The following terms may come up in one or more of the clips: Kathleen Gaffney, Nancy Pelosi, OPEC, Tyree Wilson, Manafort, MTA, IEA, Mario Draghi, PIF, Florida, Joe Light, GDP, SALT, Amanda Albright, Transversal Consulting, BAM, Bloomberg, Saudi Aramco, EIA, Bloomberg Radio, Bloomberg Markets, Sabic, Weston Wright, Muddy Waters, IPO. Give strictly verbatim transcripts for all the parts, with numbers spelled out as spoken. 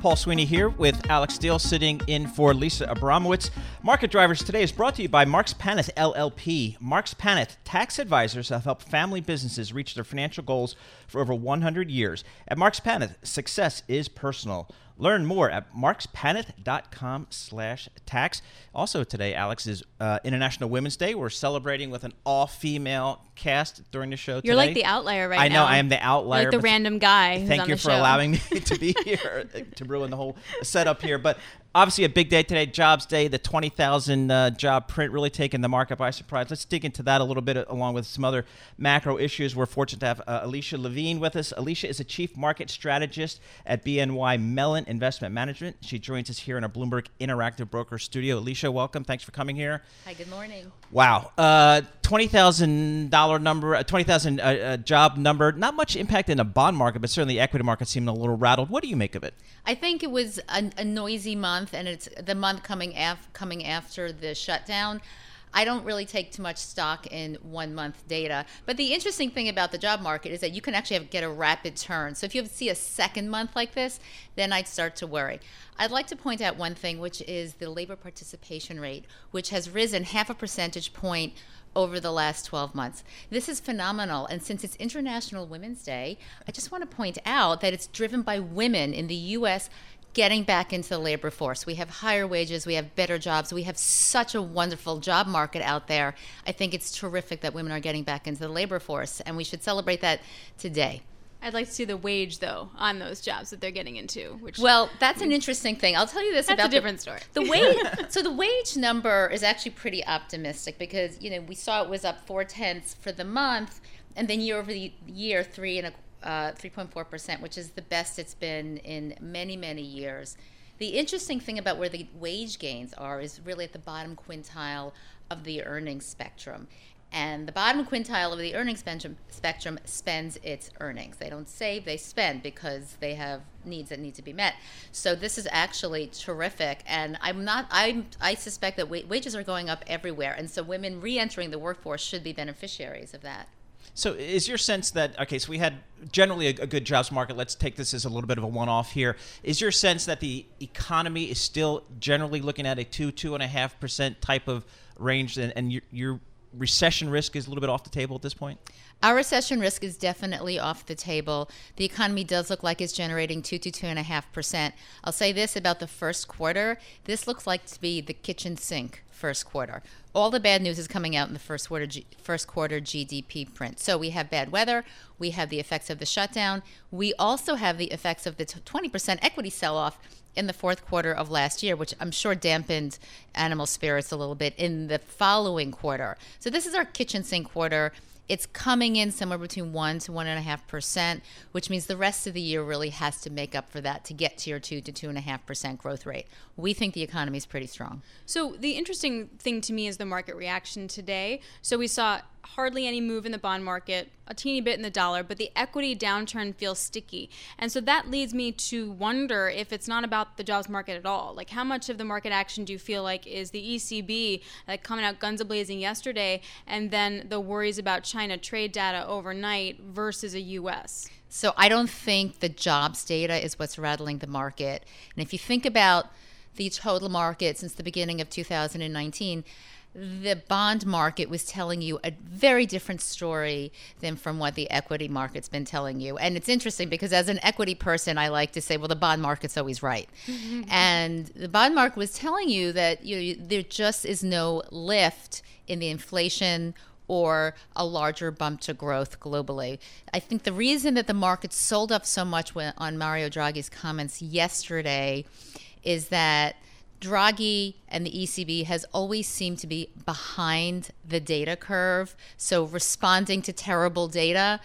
Paul Sweeney here with Alix Steel sitting in for Lisa Abramowitz. Market Drivers today is brought to you by Marks Paneth L L P. Marks Paneth tax advisors have helped family businesses reach their financial goals for over one hundred years. At Marks Paneth, success is personal. Learn more at Marks Paneth dot com slash tax. Also today, Alix, is uh, International Women's Day. We're celebrating with an all-female cast during the show today. You're like the outlier right now. I know, now. I am the outlier. You're like the random guy who's on the show. Thank you for allowing me to be here, to ruin the whole setup here. But obviously a big day today, Jobs Day, the twenty thousand uh, job print really taking the market by surprise. Let's dig into that a little bit along with some other macro issues. We're fortunate to have uh, Alicia Levine with us. Alicia is a chief market strategist at B N Y Mellon Investment Management. She joins us here in our Bloomberg Interactive Broker Studio. Alicia, welcome. Thanks for coming here. Hi, good morning. Wow. Uh, twenty thousand dollar number, uh, twenty thousand uh, uh, job number, not much impact in the bond market, but certainly the equity market seemed a little rattled. What do you make of it? I think it was a, a noisy month. And it's the month coming, af- coming after the shutdown. I don't really take too much stock in one month data. But the interesting thing about the job market is that you can actually have, get a rapid turn. So if you see a second month like this, then I'd start to worry. I'd like to point out one thing, which is the labor participation rate, which has risen half a percentage point over the last twelve months. This is phenomenal. And since it's International Women's Day, I just want to point out that it's driven by women in the U S getting back into the labor force. We have higher wages, we have better jobs, we have such a wonderful job market out there. I think it's terrific that women are getting back into the labor force, and we should celebrate that today. I'd like to see the wage, though, on those jobs that they're getting into. Which well, that's an interesting thing. I'll tell you this about a different the, story. The wage. So the wage number is actually pretty optimistic because, you know, we saw it was up four tenths for the month, and then year over the year, three and a Uh, three point four percent, which is the best it's been in many, many years. The interesting thing about where the wage gains are is really at the bottom quintile of the earnings spectrum. And the bottom quintile of the earnings spectrum spends its earnings. They don't save, they spend because they have needs that need to be met. So this is actually terrific. And I'm not, I I suspect that wa- wages are going up everywhere. And so women re-entering the workforce should be beneficiaries of that. So is your sense that, okay, so we had generally a, a good jobs market. Let's take this as a little bit of a one-off here. Is your sense that the economy is still generally looking at a two, two and a half percent type of range and, and your, your recession risk is a little bit off the table at this point? Our recession risk is definitely off the table. The economy does look like it's generating two to two and a half percent. I'll say this about the first quarter. This looks like to be the kitchen sink first quarter. All the bad news is coming out in the first quarter, G- first quarter G D P print. So we have bad weather, we have the effects of the shutdown, we also have the effects of the t- twenty percent equity sell-off in the fourth quarter of last year, which I'm sure dampened animal spirits a little bit in the following quarter. So this is our kitchen sink quarter. It's coming in somewhere between one to one and a half percent, which means the rest of the year really has to make up for that to get to your two to two and a half percent growth rate. We think the economy is pretty strong. So the interesting thing to me is the market reaction today. So we saw hardly any move in the bond market, a teeny bit in the dollar, but the equity downturn feels sticky. And so that leads me to wonder if it's not about the jobs market at all. Like, how much of the market action do you feel like is the E C B, like, coming out guns a-blazing yesterday, and then the worries about China trade data overnight versus a U S? So I don't think the jobs data is what's rattling the market. And if you think about the total market since the beginning of two thousand nineteen, the bond market was telling you a very different story than from what the equity market's been telling you. And it's interesting because as an equity person, I like to say, well, the bond market's always right. And the bond market was telling you that, you know, there just is no lift in the inflation or a larger bump to growth globally. I think the reason that the market sold up so much when, on Mario Draghi's comments yesterday is that Draghi and the E C B has always seemed to be behind the data curve, so responding to terrible data.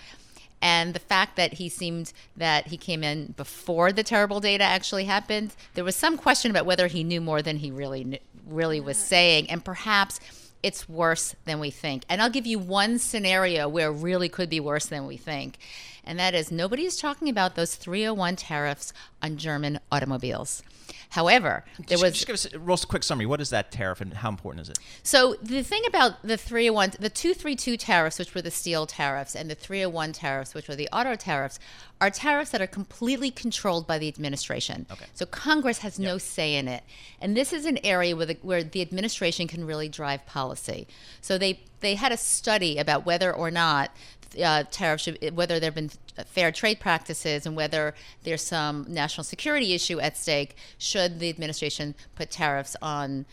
And the fact that he seemed that he came in before the terrible data actually happened, there was some question about whether he knew more than he really knew, really was saying, and perhaps it's worse than we think. And I'll give you one scenario where it really could be worse than we think. and that is nobody is talking about those three oh one tariffs on German automobiles. However, there was... Just give us a real quick summary. What is that tariff and how important is it? So the thing about the three oh one, the two thirty-two tariffs, which were the steel tariffs, and the three oh one tariffs, which were the auto tariffs, are tariffs that are completely controlled by the administration. Okay. So Congress has yep. no say in it. And this is an area where the, where the administration can really drive policy. So they, they had a study about whether or not Uh, tariffs, should, whether there have been fair trade practices and whether there's some national security issue at stake, should the administration put tariffs on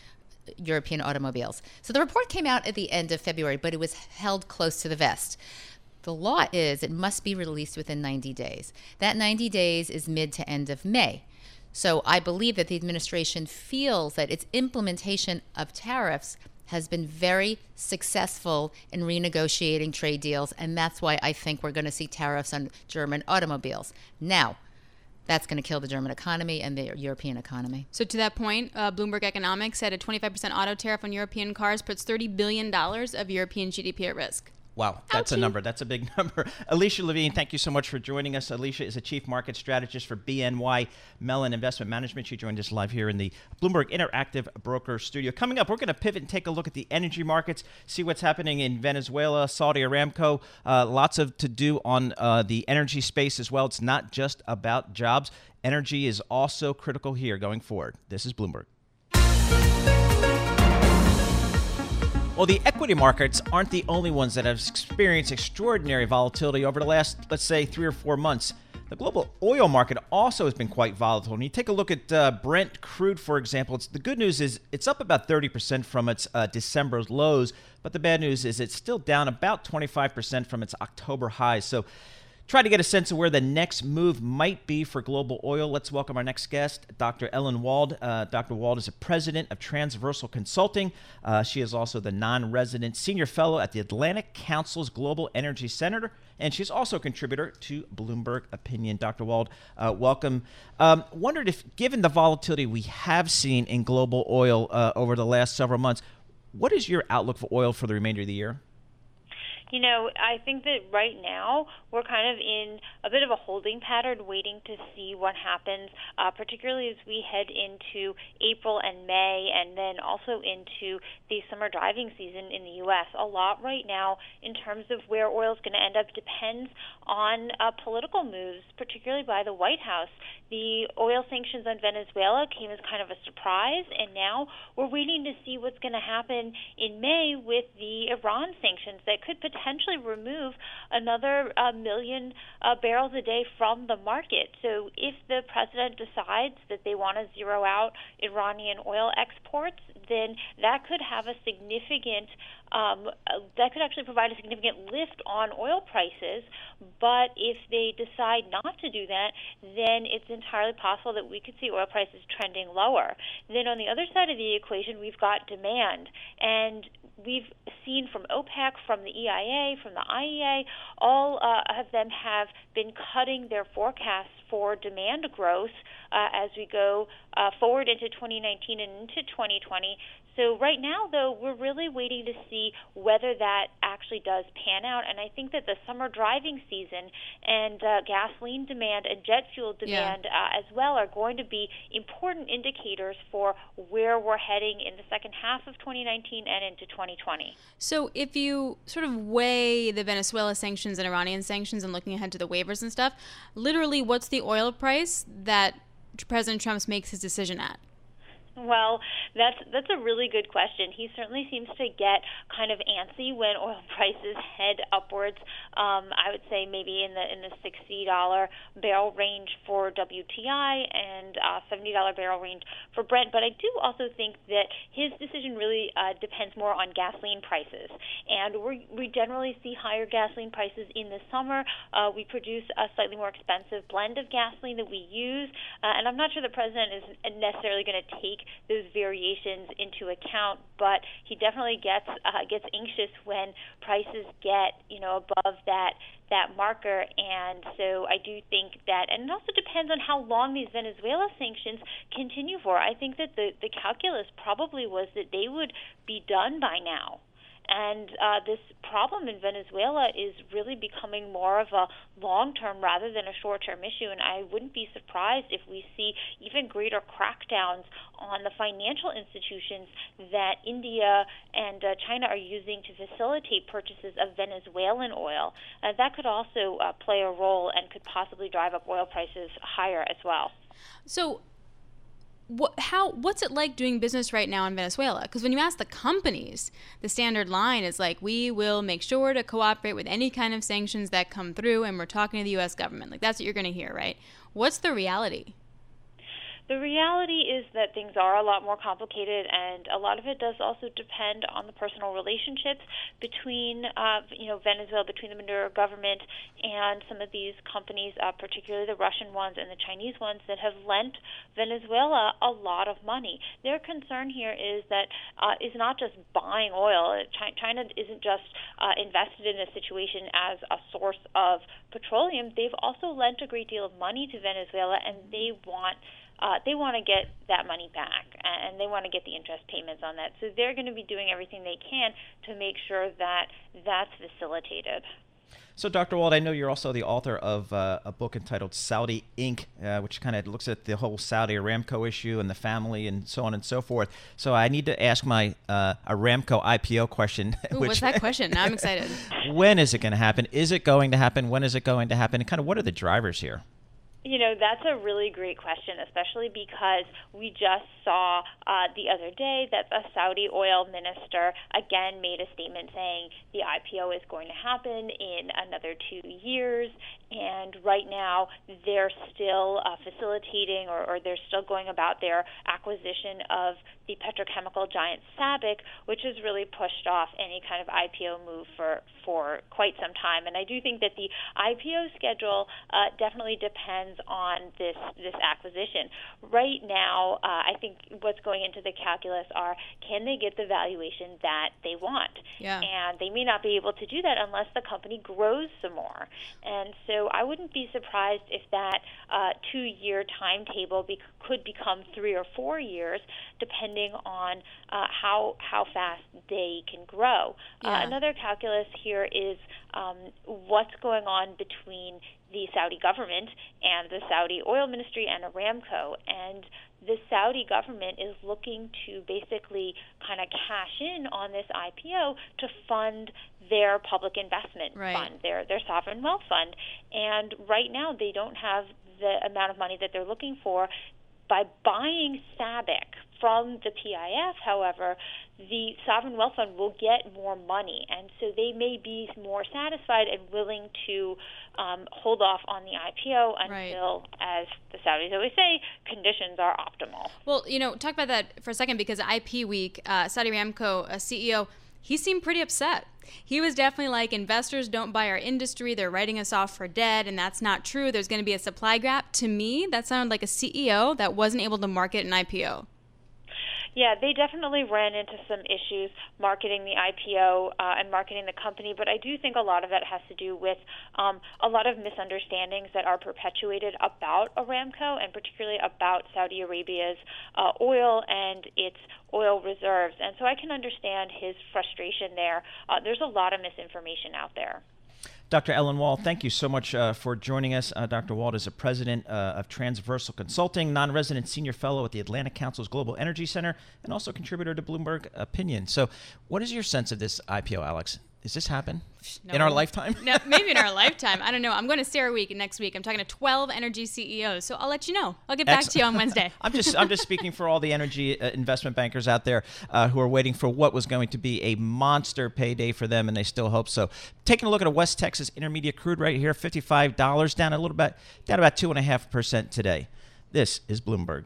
European automobiles. So the report came out at the end of February, but it was held close to the vest. The law is it must be released within ninety days. That ninety days is mid to end of May. So I believe that the administration feels that its implementation of tariffs has been very successful in renegotiating trade deals, and that's why I think we're going to see tariffs on German automobiles. Now, that's going to kill the German economy and the European economy. So to that point, uh, Bloomberg Economics said a twenty-five percent auto tariff on European cars puts thirty billion dollars of European G D P at risk. Wow, that's Ouchie. a number. That's a big number. Alicia Levine, thank you so much for joining us. Alicia is a chief market strategist for B N Y Mellon Investment Management. She joined us live here in the Bloomberg Interactive Broker Studio. Coming up, we're going to pivot and take a look at the energy markets, see what's happening in Venezuela, Saudi Aramco, uh, lots of to do on uh, the energy space as well. It's not just about jobs. Energy is also critical here going forward. This is Bloomberg. Well, the equity markets aren't the only ones that have experienced extraordinary volatility over the last, let's say, three or four months. The global oil market also has been quite volatile. When you take a look at uh, Brent crude, for example, it's, the good news is it's up about thirty percent from its uh, December lows, but the bad news is it's still down about twenty-five percent from its October highs. So try to get a sense of where the next move might be for global oil. Let's welcome our next guest, Doctor Ellen Wald. Uh, Doctor Wald is the president of Transversal Consulting. Uh, she is also the non-resident senior fellow at the Atlantic Council's Global Energy Center, and she's also a contributor to Bloomberg Opinion. Doctor Wald, uh, welcome. Um, wondered if, given the volatility we have seen in global oil uh, over the last several months, what is your outlook for oil for the remainder of the year? You know, I think that right now we're kind of in a bit of a holding pattern waiting to see what happens, uh, particularly as we head into April and May and then also into the summer driving season in the U S. A lot right now in terms of where oil is going to end up depends on uh, political moves, particularly by the White House. The oil sanctions on Venezuela came as kind of a surprise, and now we're waiting to see what's going to happen in May with the Iran sanctions that could potentially potentially remove another uh, million uh, barrels a day from the market. So if the president decides that they want to zero out Iranian oil exports, then that could have a significant, um, that could actually provide a significant lift on oil prices. But if they decide not to do that, then it's entirely possible that we could see oil prices trending lower. Then on the other side of the equation, we've got demand. And we've seen from OPEC, from the E I A, from the I E A, all uh, of them have been cutting their forecasts for demand growth uh, as we go uh, forward into twenty nineteen and into twenty twenty. So right now, though, we're really waiting to see whether that actually does pan out. And I think that the summer driving season and uh, gasoline demand and jet fuel demand yeah. uh, as well are going to be important indicators for where we're heading in the second half of twenty nineteen and into twenty twenty. So if you sort of weigh the Venezuela sanctions and Iranian sanctions and looking ahead to the waivers and stuff, literally what's the oil price that President Trump makes his decision at? Well, that's that's a really good question. He certainly seems to get kind of antsy when oil prices head upwards. Um, I would say maybe in the in the sixty dollar barrel range for W T I and uh, seventy dollar barrel range for Brent. But I do also think that his decision really uh, depends more on gasoline prices. And we we generally see higher gasoline prices in the summer. Uh, we produce a slightly more expensive blend of gasoline that we use. Uh, and I'm not sure the president is necessarily going to take those variations into account, but he definitely gets uh, gets anxious when prices get, you know, above that that marker. And so I do think that, and it also depends on how long these Venezuela sanctions continue for. I think that the the calculus probably was that they would be done by now. And uh, this problem in Venezuela is really becoming more of a long-term rather than a short-term issue. And I wouldn't be surprised if we see even greater crackdowns on the financial institutions that India and uh, China are using to facilitate purchases of Venezuelan oil. Uh, that could also uh, play a role and could possibly drive up oil prices higher as well. So What, how what's it like doing business right now in Venezuela? Because when you ask the companies, the standard line is like, we will make sure to cooperate with any kind of sanctions that come through, and we're talking to the U S government. Like, that's what you're going to hear, right? What's the reality? The reality is that things are a lot more complicated, and a lot of it does also depend on the personal relationships between, uh, you know, Venezuela, between the Maduro government and some of these companies, uh, particularly the Russian ones and the Chinese ones that have lent Venezuela a lot of money. Their concern here is that uh, it's not just buying oil. China isn't just uh, invested in this situation as a source of petroleum. They've also lent a great deal of money to Venezuela, and they want Uh, they want to get that money back, and they want to get the interest payments on that. So they're going to be doing everything they can to make sure that that's facilitated. So, Doctor Wald, I know you're also the author of uh, a book entitled Saudi Incorporated, uh, which kind of looks at the whole Saudi Aramco issue and the family and so on and so forth. So I need to ask my uh, Aramco I P O question. Ooh, which, what's that question? Now I'm excited. When is it going to happen? Is it going to happen? When is it going to happen? And kind of what are the drivers here? You know, that's a really great question, especially because we just saw uh, the other day that a Saudi oil minister again made a statement saying the I P O is going to happen in another two years. And right now, they're still uh, facilitating or, or they're still going about their acquisition of the petrochemical giant Sabic, which has really pushed off any kind of I P O move for, for quite some time. And I do think that the I P O schedule uh, definitely depends on this this acquisition. Right now, uh, I think what's going into the calculus are, can they get the valuation that they want? Yeah. And they may not be able to do that unless the company grows some more. And so I wouldn't be surprised if that uh, two-year timetable be- could become three or four years, depending on uh, how, how fast they can grow. Yeah. Uh, another calculus here is um, what's going on between the Saudi government and the Saudi oil ministry and Aramco. And the Saudi government is looking to basically kind of cash in on this I P O to fund their public investment right. fund, their their sovereign wealth fund. And right now they don't have the amount of money that they're looking for. By buying Sabic from the P I F, however, the Sovereign Wealth Fund will get more money, and so they may be more satisfied and willing to um, hold off on the I P O until, right. as the Saudis always say, conditions are optimal. Well, you know, talk about that for a second, because I P Week, uh, Saudi Aramco uh, C E O, he seemed pretty upset. He was definitely like, investors don't buy our industry, they're writing us off for dead, and that's not true. There's going to be a supply gap. To me, that sounded like a C E O that wasn't able to market an I P O. Yeah, they definitely ran into some issues marketing the I P O uh, and marketing the company, but I do think a lot of that has to do with um, a lot of misunderstandings that are perpetuated about Aramco and particularly about Saudi Arabia's uh, oil and its oil reserves. And so I can understand his frustration there. Uh, there's a lot of misinformation out there. Doctor Ellen Wald, thank you so much uh, for joining us. Uh, Doctor Wald is the president uh, of Transversal Consulting, non-resident senior fellow at the Atlantic Council's Global Energy Center, and also contributor to Bloomberg Opinion. So what is your sense of this I P O, Alex? Does this happen no. in our lifetime? No, maybe in our lifetime. I don't know. I'm going to Sarah Week next week. I'm talking to twelve energy C E Os, so I'll let you know. I'll get back Excellent. to you on Wednesday. I'm just I'm just speaking for all the energy investment bankers out there uh, who are waiting for what was going to be a monster payday for them, and they still hope so. Taking a look at a West Texas Intermediate crude right here, fifty-five dollars, down a little bit, down about two and a half percent today. This is Bloomberg.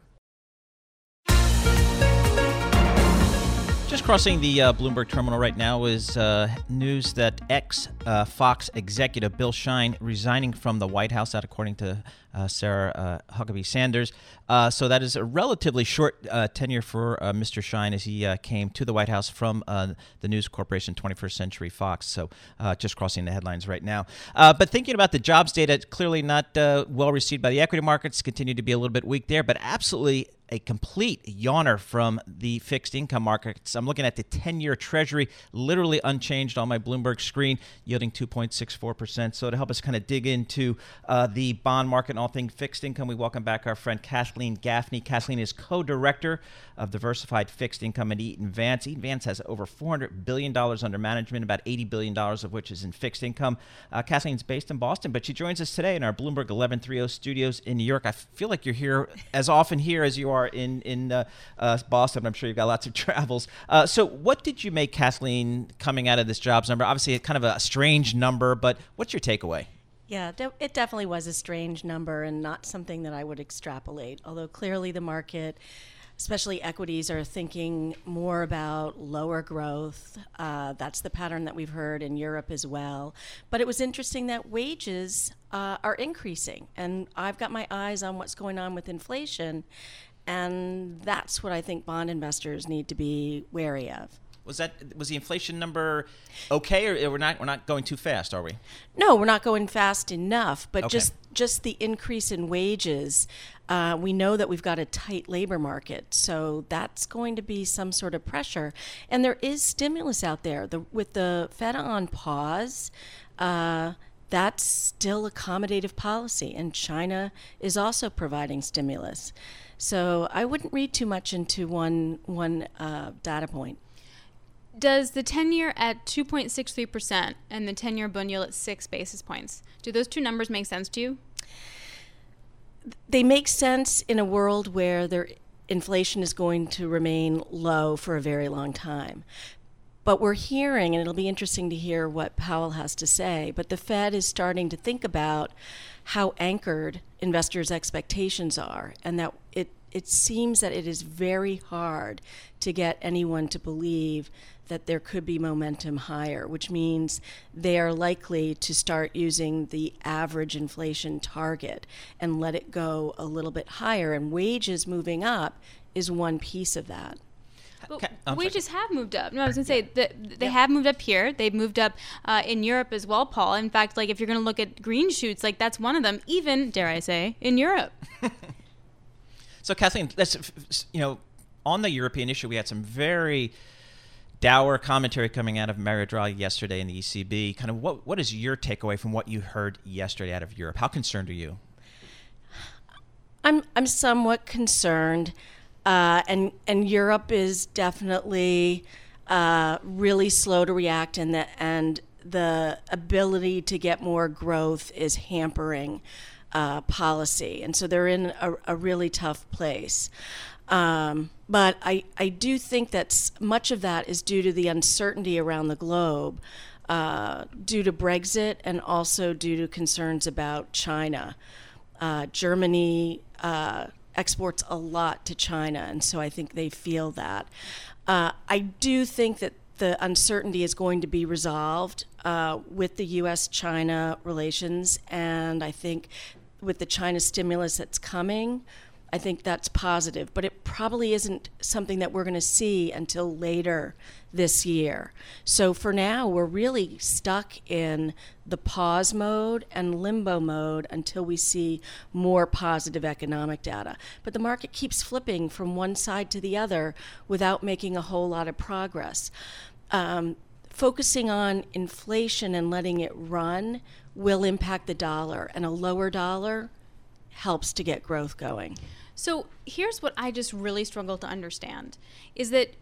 Just crossing the uh, Bloomberg terminal right now is uh, news that ex-Fox uh, executive Bill Shine resigning from the White House, that according to uh, Sarah uh, Huckabee Sanders. Uh, so that is a relatively short uh, tenure for uh, Mister Shine as he uh, came to the White House from uh, the news corporation twenty-first Century Fox. So uh, just crossing the headlines right now. Uh, but thinking about the jobs data, clearly not uh, well received by the equity markets, continue to be a little bit weak there, but absolutely a complete yawner from the fixed income markets. I'm looking at the ten-year Treasury, literally unchanged on my Bloomberg screen, yielding two point six four percent. So to help us kind of dig into uh, the bond market and all things fixed income, we welcome back our friend Kathleen Gaffney. Kathleen is co-director of Diversified Fixed Income at Eaton Vance. Eaton Vance has over four hundred billion dollars under management, about eighty billion dollars of which is in fixed income. Uh, Kathleen's based in Boston, but she joins us today in our Bloomberg eleven thirty studios in New York. I feel like you're here as often here as you are in in uh, uh, Boston. I'm sure you've got lots of travels. Uh, so what did you make, Kathleen, coming out of this jobs number? Obviously, kind of a strange number, but what's your takeaway? Yeah, de- it definitely was a strange number and not something that I would extrapolate, although clearly the market, especially equities, are thinking more about lower growth. Uh, that's the pattern that we've heard in Europe as well. But it was interesting that wages uh, are increasing, and I've got my eyes on what's going on with inflation. And that's what I think bond investors need to be wary of. Was that was the inflation number okay, or we're not we're not going too fast, are we? No, we're not going fast enough. But okay. just just the increase in wages, uh, we know that we've got a tight labor market, so that's going to be some sort of pressure. And there is stimulus out there. The, with the Fed on pause. Uh, That's still accommodative policy, and China is also providing stimulus. So I wouldn't read too much into one one uh, data point. Does the ten-year at two point six three percent and the ten-year bond yield at six basis points, do those two numbers make sense to you? They make sense in a world where their inflation is going to remain low for a very long time. But we're hearing, and it'll be interesting to hear what Powell has to say, but the Fed is starting to think about how anchored investors' expectations are, and that it, it seems that it is very hard to get anyone to believe that there could be momentum higher, which means they are likely to start using the average inflation target and let it go a little bit higher, and wages moving up is one piece of that. But wages have moved up. No, I was going to say that they yep. have moved up here. They've moved up uh, in Europe as well, Paul. In fact, like if you're going to look at green shoots, like that's one of them. Even, dare I say, in Europe. So, Kathleen, let's, you know, on the European issue, we had some very dour commentary coming out of Mario Draghi yesterday in the E C B. Kind of, what what is your takeaway from what you heard yesterday out of Europe? How concerned are you? I'm I'm somewhat concerned. Uh, and and Europe is definitely uh, really slow to react, and the, and the ability to get more growth is hampering uh, policy. And so they're in a, a really tough place. Um, but I, I do think that much of that is due to the uncertainty around the globe, uh, due to Brexit and also due to concerns about China. Uh, Germany... Uh, exports a lot to China, and so I think they feel that. Uh, I do think that the uncertainty is going to be resolved uh, with the U S China relations, and I think with the China stimulus that's coming, I think that's positive, but it probably isn't something that we're going to see until later this year. So for now, we're really stuck in the pause mode and limbo mode until we see more positive economic data. But the market keeps flipping from one side to the other without making a whole lot of progress. Um, focusing on inflation and letting it run will impact the dollar, and a lower dollar helps to get growth going. So here's what I just really struggle to understand, is that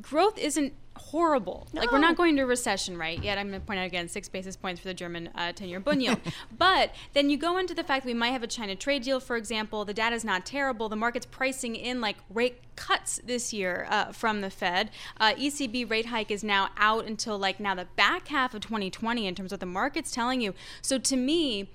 growth isn't horrible. No. Like, we're not going to recession, right? Yet I'm going to point out again, six basis points for the German uh, ten-year bund yield. But then you go into the fact that we might have a China trade deal, for example. The data's not terrible. The market's pricing in, like, rate cuts this year uh, from the Fed. Uh, E C B rate hike is now out until, like, now the back half of twenty twenty in terms of what the market's telling you. So to me,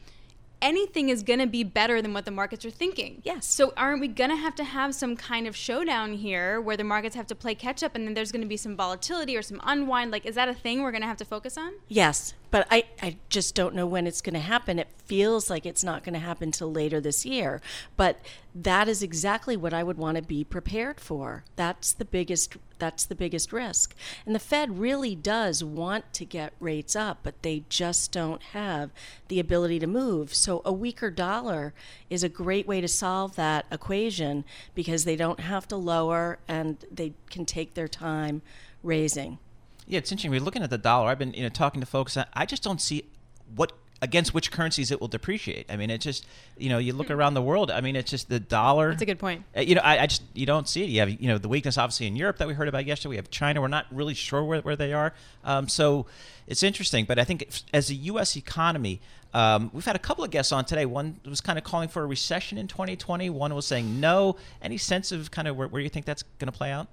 anything is going to be better than what the markets are thinking. Yes. So aren't we going to have to have some kind of showdown here where the markets have to play catch up, and then there's going to be some volatility or some unwind? Like, is that a thing we're going to have to focus on? Yes. But I, I just don't know when it's going to happen. It feels like it's not going to happen till later this year. But that is exactly what I would want to be prepared for. That's the biggest that's the biggest risk. And the Fed really does want to get rates up, but they just don't have the ability to move. So a weaker dollar is a great way to solve that equation because they don't have to lower and they can take their time raising. Yeah, it's interesting. We're looking at the dollar. I've been, you know, talking to folks. I just don't see what against which currencies it will depreciate. I mean, it's just, you know, you look around the world. I mean, it's just the dollar. That's a good point. You know, I, I just you don't see it. You have, you know, the weakness obviously in Europe that we heard about yesterday. We have China. We're not really sure where, where they are. Um, so it's interesting. But I think if, as the U S economy, um, we've had a couple of guests on today. One was kind of calling for a recession in twenty twenty. One was saying no. Any sense of kind of where, where you think that's going to play out?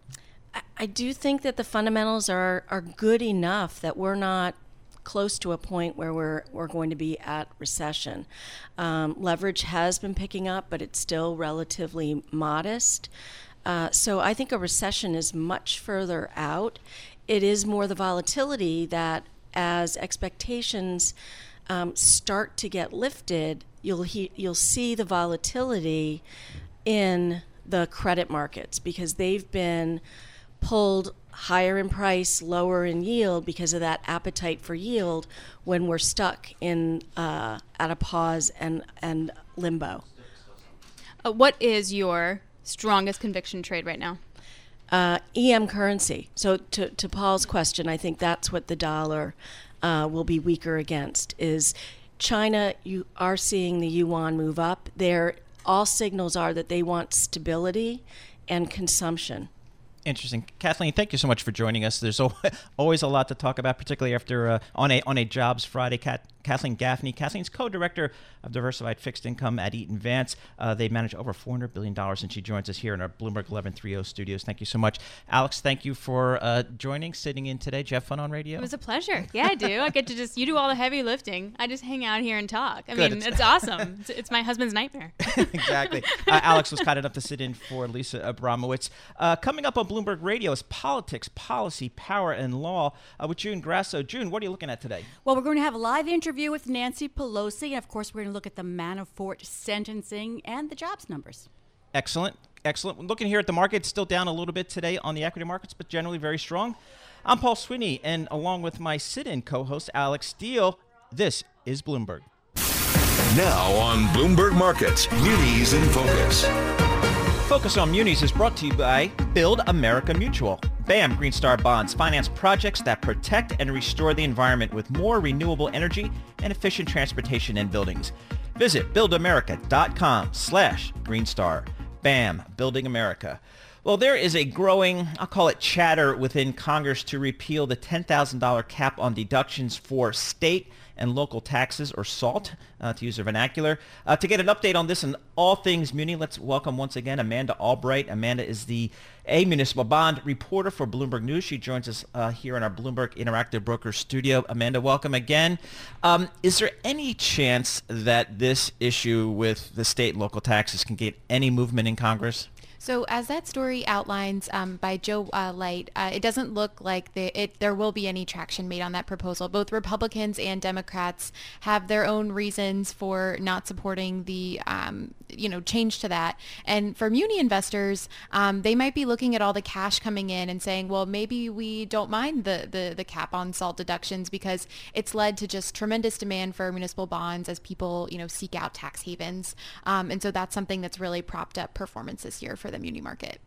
I do think that the fundamentals are, are good enough that we're not close to a point where we're we're going to be at recession. Um, leverage has been picking up, but it's still relatively modest. Uh, so I think a recession is much further out. It is more the volatility that as expectations um, start to get lifted, you'll he- you'll see the volatility in the credit markets because they've been pulled higher in price, lower in yield because of that appetite for yield when we're stuck in uh, at a pause and, and limbo. Uh, what is your strongest conviction trade right now? Uh, E M currency. So to, to Paul's question, I think that's what the dollar uh, will be weaker against is China. You are seeing the yuan move up. They're, all signals are that they want stability and consumption. Interesting. Kathleen, thank you so much for joining us. There's always a lot to talk about, particularly after uh, on a on a Jobs Friday. Kat, Kathleen Gaffney, Kathleen's co-director of Diversified Fixed Income at Eaton Vance. Uh, they manage over four hundred billion dollars, and she joins us here in our Bloomberg eleven thirty studios. Thank you so much. Alex, thank you for uh, joining, sitting in today. Did you have fun on radio? It was a pleasure. Yeah, I do. I get to just, you do all the heavy lifting. I just hang out here and talk. I Good. mean, it's, it's awesome. It's, it's my husband's nightmare. Exactly. Uh, Alex was kind enough to sit in for Lisa Abramowitz. Uh, coming up on Bloomberg Radio is politics, policy, power, and law uh, with June Grasso. June, what are you looking at today? Well, we're going to have a live interview with Nancy Pelosi, and of course, we're going to look at the Manafort sentencing and the jobs numbers. Excellent, excellent. Looking here at the market, still down a little bit today on the equity markets, but generally very strong. I'm Paul Sweeney, and along with my sit-in co-host Alix Steel, this is Bloomberg. Now on Bloomberg Markets, Munis in Focus. Focus on Munis is brought to you by Build America Mutual. BAM Green Star Bonds finance projects that protect and restore the environment with more renewable energy and efficient transportation and buildings. Visit build america dot com slash Green Star. BAM, Building America. Well, there is a growing, I'll call it chatter within Congress to repeal the ten thousand dollars cap on deductions for state and local taxes, or SALT, uh, to use their vernacular. Uh, to get an update on this and all things muni, let's welcome once again Amanda Albright. Amanda is the A Municipal Bond reporter for Bloomberg News. She joins us uh, here in our Bloomberg Interactive Broker Studio. Amanda, welcome again. Um, is there any chance that this issue with the state and local taxes can get any movement in Congress? So as that story outlines um, by Joe uh, Light, uh, it doesn't look like the, it, there will be any traction made on that proposal. Both Republicans and Democrats have their own reasons for not supporting the um, you know, change to that. And for muni investors, um, they might be looking at all the cash coming in and saying, well, maybe we don't mind the, the, the cap on SALT deductions because it's led to just tremendous demand for municipal bonds as people, you know, seek out tax havens. Um, and so that's something that's really propped up performance this year for the muni market.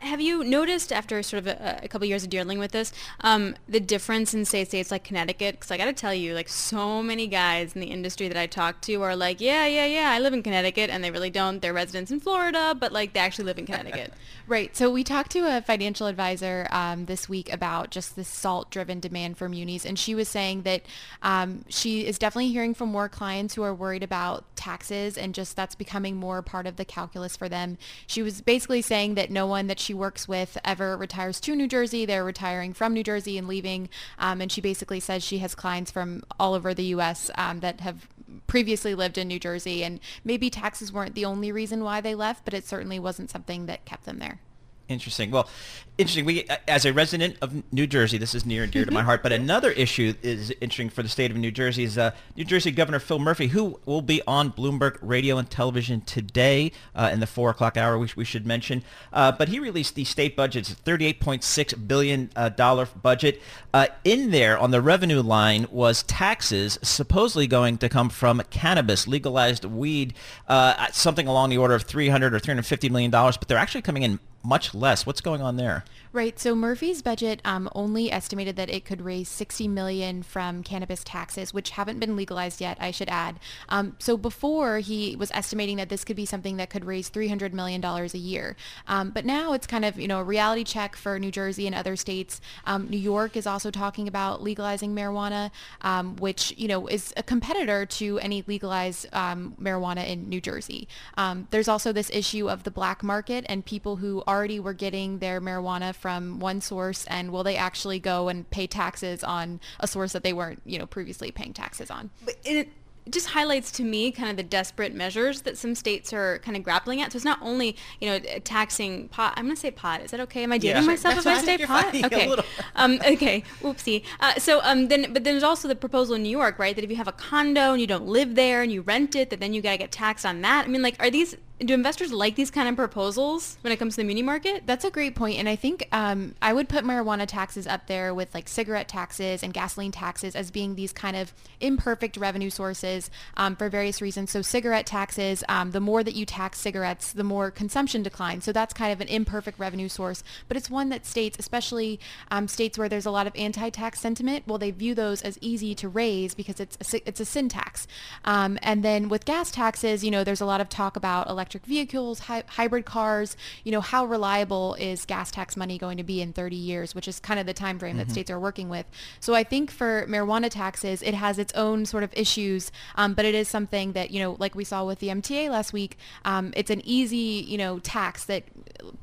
Have you noticed after sort of a, a couple years of dealing with this, um, the difference in, say, states like Connecticut? Because I got to tell you, like so many guys in the industry that I talk to are like, yeah, yeah, yeah, I live in Connecticut, and they really don't. They're residents in Florida, but like they actually live in Connecticut. Right. So we talked to a financial advisor um, this week about just the SALT-driven demand for munis, and she was saying that um, she is definitely hearing from more clients who are worried about taxes, and just that's becoming more part of the calculus for them. She was basically saying that no one that she works with ever retires to New Jersey. They're retiring from New Jersey and leaving. Um, and she basically says she has clients from all over the U S um, that have previously lived in New Jersey. And maybe taxes weren't the only reason why they left, but it certainly wasn't something that kept them there. Interesting. Well, interesting. We, as a resident of New Jersey, this is near and dear to my heart. But another issue is interesting for the state of New Jersey is uh, New Jersey Governor Phil Murphy, who will be on Bloomberg Radio and Television today uh, in the four o'clock hour. We, we should mention, uh, but he released the state budget's thirty-eight point six billion dollars uh, budget. Uh, in there, on the revenue line, was taxes supposedly going to come from cannabis, legalized weed, uh, something along the order of three hundred or three hundred fifty million dollars. But they're actually coming in much less. What's going on there? Right. So Murphy's budget um, only estimated that it could raise sixty million dollars from cannabis taxes, which haven't been legalized yet, I should add. Um, so before, he was estimating that this could be something that could raise three hundred million dollars a year. Um, but now it's kind of, you know, a reality check for New Jersey and other states. Um, New York is also talking about legalizing marijuana, um, which, you know, is a competitor to any legalized um, marijuana in New Jersey. Um, there's also this issue of the black market and people who already were getting their marijuana from one source, and will they actually go and pay taxes on a source that they weren't, you know, previously paying taxes on? But it just highlights to me kind of the desperate measures that some states are kind of grappling at. So it's not only, you know, taxing pot. I'm going to say pot. Is that okay? Am I dating yeah, myself if I say pot? Okay. Um, okay. Whoopsie. Uh, so um, then, but then there's also the proposal in New York, right? That if you have a condo and you don't live there and you rent it, that then you got to get taxed on that. I mean, like, are these, do investors like these kind of proposals when it comes to the muni market? That's a great point. And I think um, I would put marijuana taxes up there with like cigarette taxes and gasoline taxes as being these kind of imperfect revenue sources um, for various reasons. So cigarette taxes, um, the more that you tax cigarettes, the more consumption declines. So that's kind of an imperfect revenue source. But it's one that states, especially um, states where there's a lot of anti-tax sentiment, well, they view those as easy to raise because it's a, it's a sin tax. Um, and then with gas taxes, you know, there's a lot of talk about electric electric vehicles, hy- hybrid cars, you know, how reliable is gas tax money going to be in thirty years, which is kind of the time frame that mm-hmm. states are working with. So I think for marijuana taxes, it has its own sort of issues, um, but it is something that, you know, like we saw with the M T A last week, um, it's an easy, you know, tax that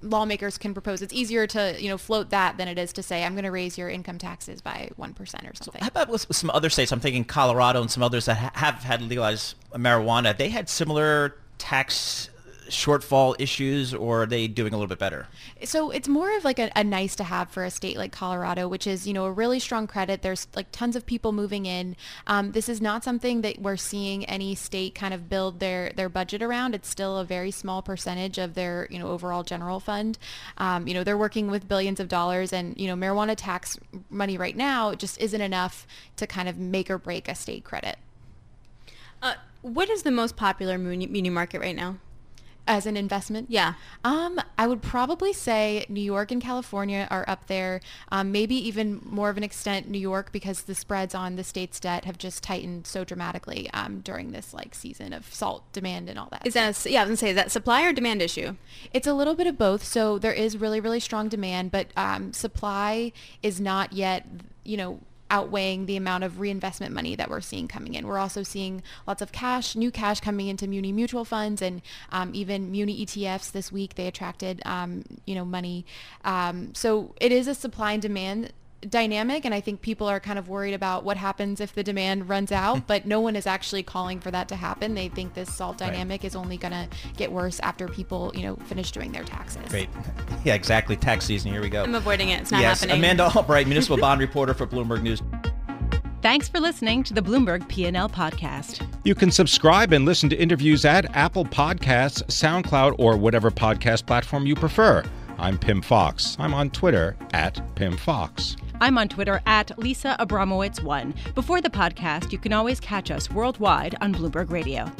lawmakers can propose. It's easier to, you know, float that than it is to say, I'm going to raise your income taxes by one percent or something. So how about with some other states? I'm thinking Colorado and some others that ha- have had legalized marijuana. They had similar tax shortfall issues, or are they doing a little bit better? So it's more of like a, a nice to have for a state like Colorado, which is, you know, a really strong credit. There's like tons of people moving in. Um, this is not something that we're seeing any state kind of build their, their budget around. It's still a very small percentage of their, you know, overall general fund. Um, you know, they're working with billions of dollars, and, you know, marijuana tax money right now just isn't enough to kind of make or break a state credit. Uh, what is the most popular muni, muni market right now? As an investment? Yeah. Um, I would probably say New York and California are up there, um, maybe even more of an extent New York, because the spreads on the state's debt have just tightened so dramatically um, during this like season of SALT demand and all that. Is that a, yeah, I was going to say, is that supply or demand issue? It's a little bit of both. So there is really, really strong demand, but um, supply is not yet, you know, outweighing the amount of reinvestment money that we're seeing coming in. We're also seeing lots of cash, new cash coming into muni mutual funds and um, even muni E T Fs this week. They attracted, um, you know, money. Um, so it is a supply and demand dynamic, and I think people are kind of worried about what happens if the demand runs out, but no one is actually calling for that to happen. They think this SALT dynamic right. is only going to get worse after people, you know, finish doing their taxes. Great. Yeah, exactly. Tax season. Here we go. I'm avoiding it. It's not yes. happening. Amanda Albright, municipal bond reporter for Bloomberg News. Thanks for listening to the Bloomberg P and L Podcast. You can subscribe and listen to interviews at Apple Podcasts, SoundCloud, or whatever podcast platform you prefer. I'm Pim Fox. I'm on Twitter at Pim Fox. I'm on Twitter at Lisa Abramowitz one. Before the podcast, you can always catch us worldwide on Bloomberg Radio.